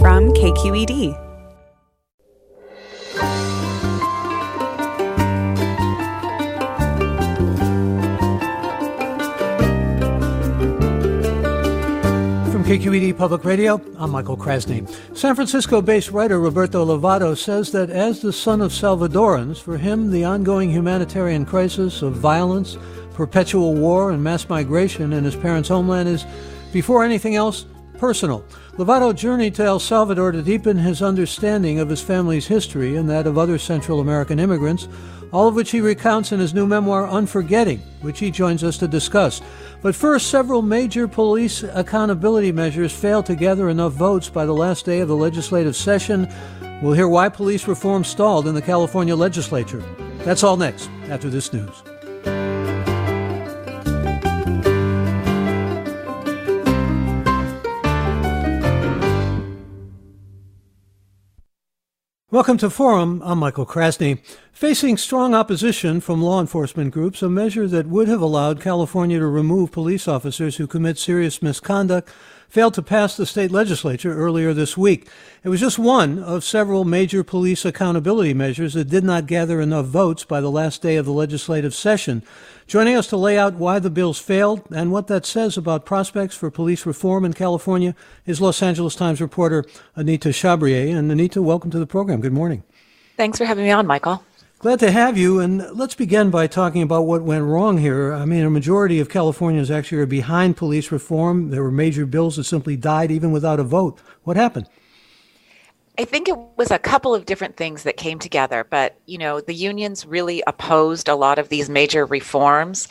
from KQED. KQED Public Radio, I'm Michael Krasny. San Francisco-based writer Roberto Lovato says that as the son of Salvadorans, for him the ongoing humanitarian crisis of violence, perpetual war, and mass migration in his parents' homeland is, before anything else, personal. Lovato journeyed to El Salvador to deepen his understanding of his family's history and that of other Central American immigrants, all of which he recounts in his new memoir, Unforgetting, which he joins us to discuss. But first, several major police accountability measures failed to gather enough votes by the last day of the legislative session. We'll hear why police reform stalled in the California legislature. That's all next, after this news. Welcome to Forum. I'm Michael Krasny. Facing strong opposition from law enforcement groups, a measure that would have allowed California to remove police officers who commit serious misconduct failed to pass the state legislature earlier this week. It was just one of several major police accountability measures that did not gather enough votes by the last day of the legislative session. Joining us to lay out why the bills failed and what that says about prospects for police reform in California is Los Angeles Times reporter Anita Chabrier. And Anita, welcome to the program. Good morning. Thanks for having me on, Michael. Glad to have you, and let's begin by talking about what went wrong here. I mean, a majority of Californians actually are behind police reform. There were major bills that simply died even without a vote. What happened? I think it was a couple of different things that came together, but, you know, the unions really opposed a lot of these major reforms.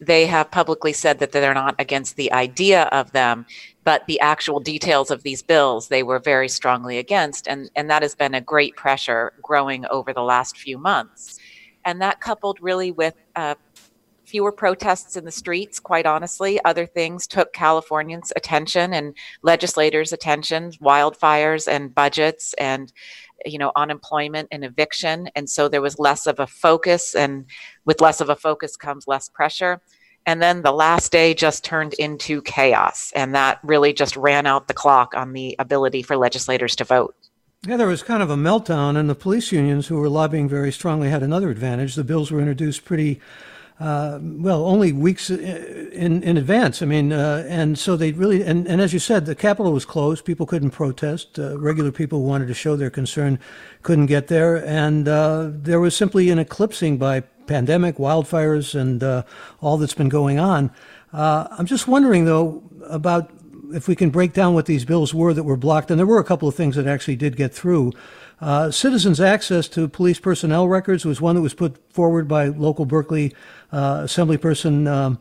They have publicly said that they're not against the idea of them, but the actual details of these bills, they were very strongly against, and that has been a great pressure growing over the last few months. And that coupled really with fewer protests in the streets, quite honestly. Other things took Californians' attention and legislators' attention, wildfires and budgets and, you know, unemployment and eviction. And so there was less of a focus, and with less of a focus comes less pressure. And then the last day just turned into chaos, and that really just ran out the clock on the ability for legislators to vote. Yeah, there was kind of a meltdown, and the police unions who were lobbying very strongly had another advantage. The bills were introduced pretty only weeks in advance. I mean, and so they really, and as you said, the Capitol was closed. People couldn't protest. Regular people who wanted to show their concern couldn't get there. And there was simply an eclipsing by pandemic, wildfires, and all that's been going on. I'm just wondering, though, about if we can break down what these bills were that were blocked. And there were a couple of things that actually did get through. Citizens' access to police personnel records was one that was put forward by local Berkeley Assemblyperson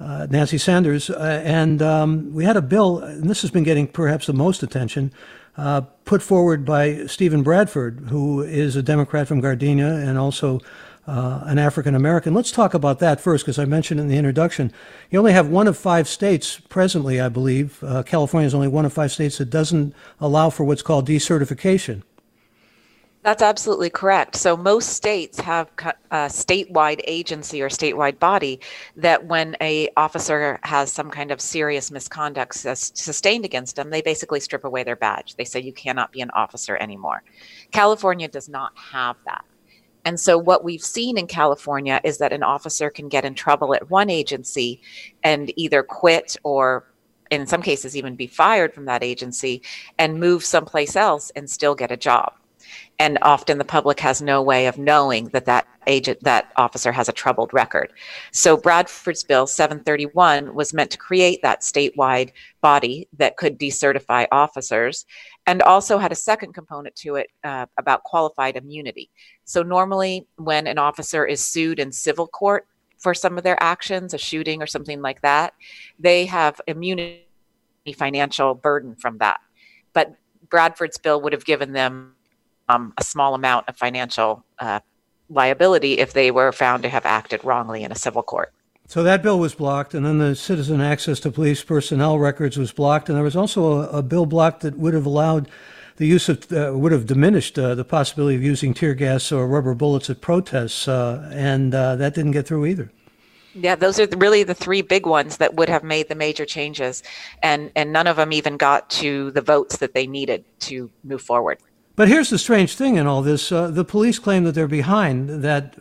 Nancy Sanders. And we had a bill, and this has been getting perhaps the most attention, put forward by Stephen Bradford, who is a Democrat from Gardena and also an African-American. Let's talk about that first, because I mentioned in the introduction, you only have one of five states presently, I believe. California is only one of five states that doesn't allow for what's called decertification. That's absolutely correct. So most states have a statewide agency or statewide body that when a officer has some kind of serious misconduct sustained against them, they basically strip away their badge. They say you cannot be an officer anymore. California does not have that. And so what we've seen in California is that an officer can get in trouble at one agency and either quit or, in some cases, even be fired from that agency and move someplace else and still get a job. And often the public has no way of knowing that officer has a troubled record. So Bradford's bill 731 was meant to create that statewide body that could decertify officers, and also had a second component to it about qualified immunity. So normally when an officer is sued in civil court for some of their actions, a shooting or something like that, they have immunity, financial burden from that. But Bradford's bill would have given them a small amount of financial liability if they were found to have acted wrongly in a civil court. So that bill was blocked, and then the citizen access to police personnel records was blocked, and there was also a bill blocked that would have allowed the use of, would have diminished the possibility of using tear gas or rubber bullets at protests, and that didn't get through either. Yeah, those are really the three big ones that would have made the major changes. And none of them even got to the votes that they needed to move forward. But here's the strange thing in all this. The police claim that they're behind that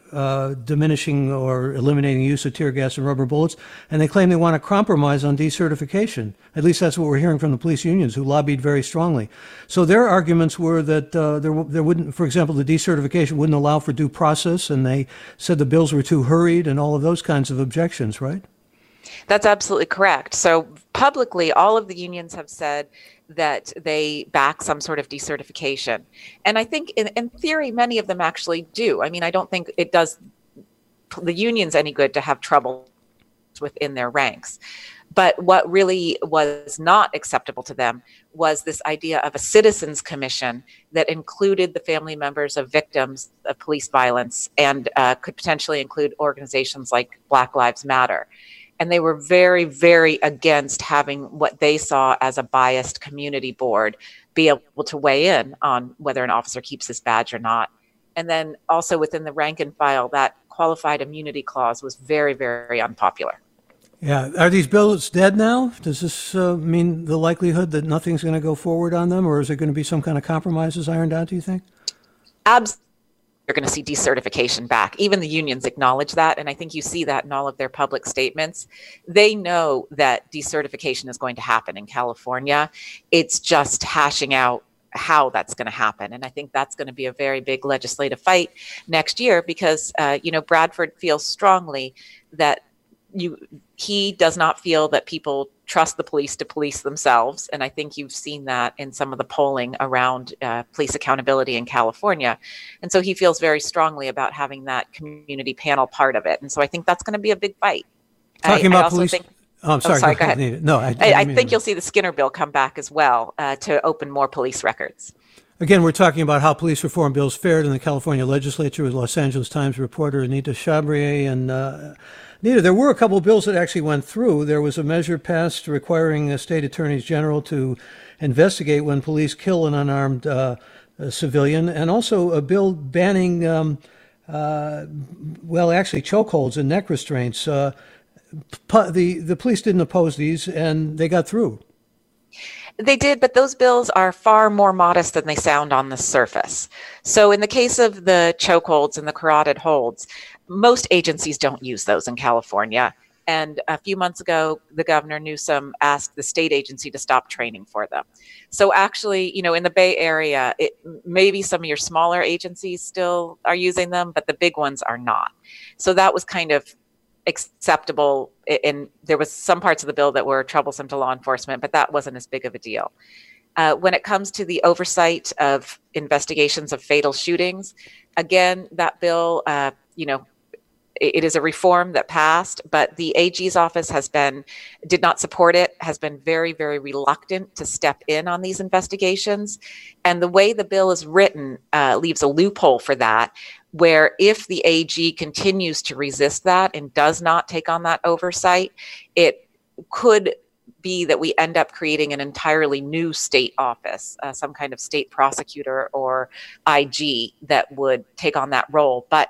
diminishing or eliminating use of tear gas and rubber bullets, and they claim they want to compromise on decertification. At least that's what we're hearing from the police unions, who lobbied very strongly. So their arguments were that there wouldn't, for example, the decertification wouldn't allow for due process, and they said the bills were too hurried and all of those kinds of objections, right? That's absolutely correct. So publicly, all of the unions have said that they back some sort of decertification. And I think in theory, many of them actually do. I mean, I don't think it does the unions any good to have trouble within their ranks. But what really was not acceptable to them was this idea of a citizens commission that included the family members of victims of police violence and could potentially include organizations like Black Lives Matter. And they were very, very against having what they saw as a biased community board be able to weigh in on whether an officer keeps his badge or not. And then also within the rank and file, that qualified immunity clause was very, very unpopular. Yeah. Are these bills dead now? Does this mean the likelihood that nothing's going to go forward on them, or is there going to be some kind of compromises ironed out, do you think? Absolutely. You're going to see decertification back. Even the unions acknowledge that. And I think you see that in all of their public statements. They know that decertification is going to happen in California. It's just hashing out how that's going to happen. And I think that's going to be a very big legislative fight next year because, Bradford feels strongly that he does not feel that people trust the police to police themselves. And I think you've seen that in some of the polling around police accountability in California. And so he feels very strongly about having that community panel part of it. And so I think that's going to be a big fight. I think you'll see the Skinner bill come back as well to open more police records. Again, we're talking about how police reform bills fared in the California legislature with Los Angeles Times reporter Anita Chabrier. And Anita, there were a couple of bills that actually went through. There was a measure passed requiring state attorneys general to investigate when police kill an unarmed civilian, and also a bill banning, chokeholds and neck restraints. The police didn't oppose these, and they got through. They did, but those bills are far more modest than they sound on the surface. So in the case of the chokeholds and the carotid holds, most agencies don't use those in California. And a few months ago, the governor Newsom asked the state agency to stop training for them. So actually, in the Bay Area, maybe some of your smaller agencies still are using them, but the big ones are not. So that was kind of acceptable, and there was some parts of the bill that were troublesome to law enforcement, but that wasn't as big of a deal. When it comes to the oversight of investigations of fatal shootings, again, that bill, it is a reform that passed, but the AG's office did not support it, has been very, very reluctant to step in on these investigations. And the way the bill is written leaves a loophole for that, where if the AG continues to resist that and does not take on that oversight, it could be that we end up creating an entirely new state office, some kind of state prosecutor or IG that would take on that role. But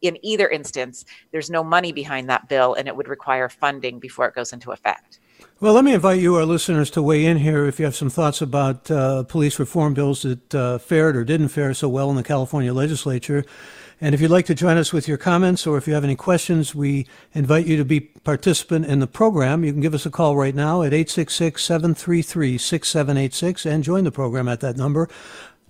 in either instance, there's no money behind that bill, and it would require funding before it goes into effect. Well, let me invite you, our listeners, to weigh in here if you have some thoughts about police reform bills that fared or didn't fare so well in the California legislature. And if you'd like to join us with your comments or if you have any questions, we invite you to be participant in the program. You can give us a call right now at 866-733-6786 and join the program at that number.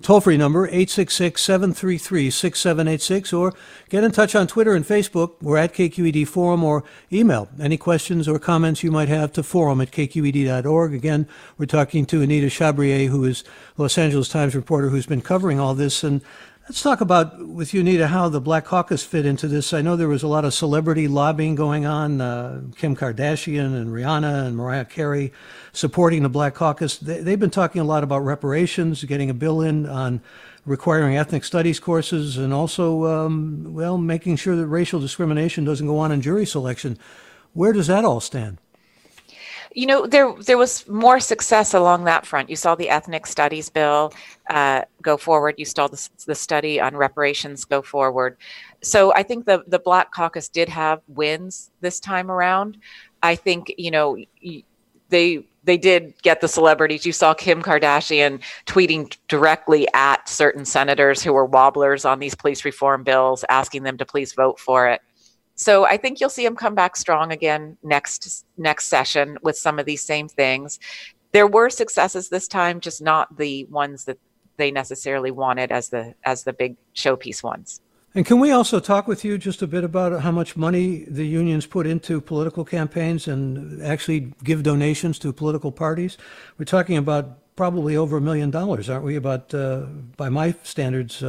Toll-free number, 866-733-6786, or get in touch on Twitter and Facebook. We're at KQED Forum, or email any questions or comments you might have to forum@kqed.org. Again, we're talking to Anita Chabrier, who is Los Angeles Times reporter who's been covering all this. And let's talk about, with you, Anita, how the Black Caucus fit into this. I know there was a lot of celebrity lobbying going on, Kim Kardashian and Rihanna and Mariah Carey supporting the Black Caucus. They've been talking a lot about reparations, getting a bill in on requiring ethnic studies courses, and also, making sure that racial discrimination doesn't go on in jury selection. Where does that all stand? you know, there was more success along that front. You saw the ethnic studies bill go forward. You saw the study on reparations go forward. So I think the Black Caucus did have wins this time around. I think, you know, they did get the celebrities. You saw Kim Kardashian tweeting directly at certain senators who were wobblers on these police reform bills, asking them to please vote for it. So I think you'll see them come back strong again next session with some of these same things. There were successes this time, just not the ones that they necessarily wanted as the big showpiece ones. And can we also talk with you just a bit about how much money the unions put into political campaigns and actually give donations to political parties? We're talking about probably over $1 million, aren't we? About, by my standards,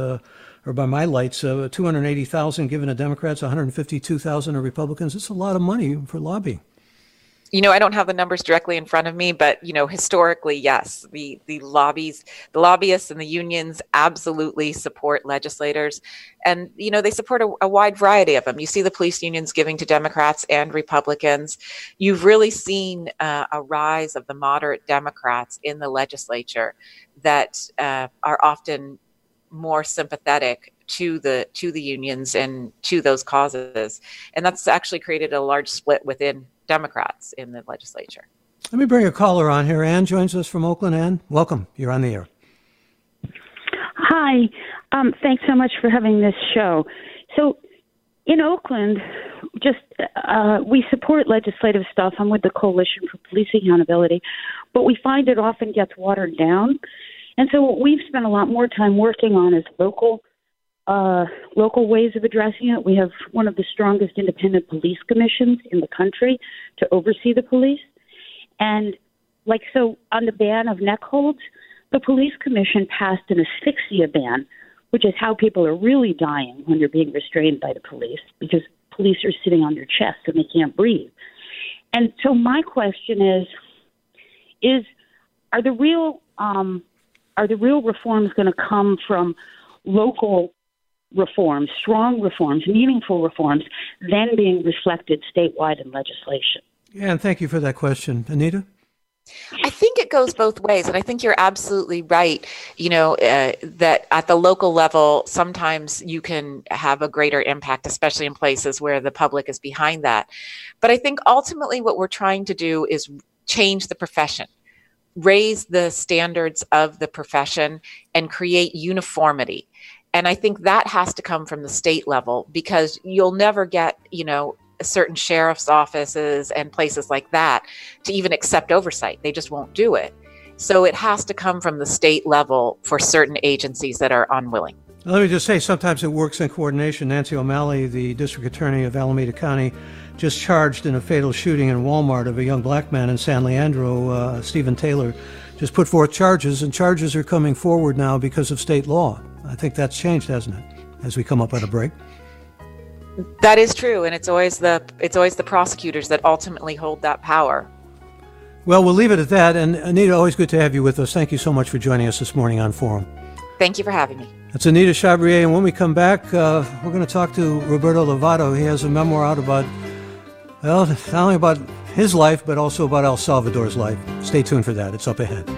or by my lights, $280,000 given to Democrats, $152,000 to Republicans. It's a lot of money for lobbying. You know, I don't have the numbers directly in front of me, but, you know, historically, yes, the lobbyists and the unions absolutely support legislators. And, you know, they support a wide variety of them. You see the police unions giving to Democrats and Republicans. You've really seen a rise of the moderate Democrats in the legislature that are often more sympathetic to the unions and to those causes. And that's actually created a large split within Democrats in the legislature. Let me bring a caller on here. Ann joins us from Oakland. Ann, welcome. You're on the air. Hi. Thanks so much for having this show. So in Oakland, just we support legislative stuff. I'm with the Coalition for Police Accountability, but we find it often gets watered down. And so what we've spent a lot more time working on is local ways of addressing it. We have one of the strongest independent police commissions in the country to oversee the police. And like, so on the ban of neck holds, the police commission passed an asphyxia ban, which is how people are really dying when they're being restrained by the police, because police are sitting on their chest and they can't breathe. And so my question are the real reforms going to come from local reforms, strong reforms, meaningful reforms, then being reflected statewide in legislation? Yeah, and thank you for that question. Anita? I think it goes both ways, and I think you're absolutely right, you know, that at the local level, sometimes you can have a greater impact, especially in places where the public is behind that. But I think ultimately what we're trying to do is change the profession, raise the standards of the profession, and create uniformity. And I think that has to come from the state level, because you'll never get, you know, certain sheriff's offices and places like that to even accept oversight. They just won't do it. So it has to come from the state level for certain agencies that are unwilling. Let me just say, sometimes it works in coordination. Nancy O'Malley, the district attorney of Alameda County, just charged in a fatal shooting in Walmart of a young black man in San Leandro, Stephen Taylor, just put forth charges, and charges are coming forward now because of state law. I think that's changed, hasn't it, as we come up on a break? That is true, and it's always the prosecutors that ultimately hold that power. Well, we'll leave it at that, and Anita, always good to have you with us. Thank you so much for joining us this morning on Forum. Thank you for having me. That's Anita Chabrier, and when we come back, we're going to talk to Roberto Lovato. He has a memoir out about, well, not only about his life, but also about El Salvador's life. Stay tuned for that. It's up ahead.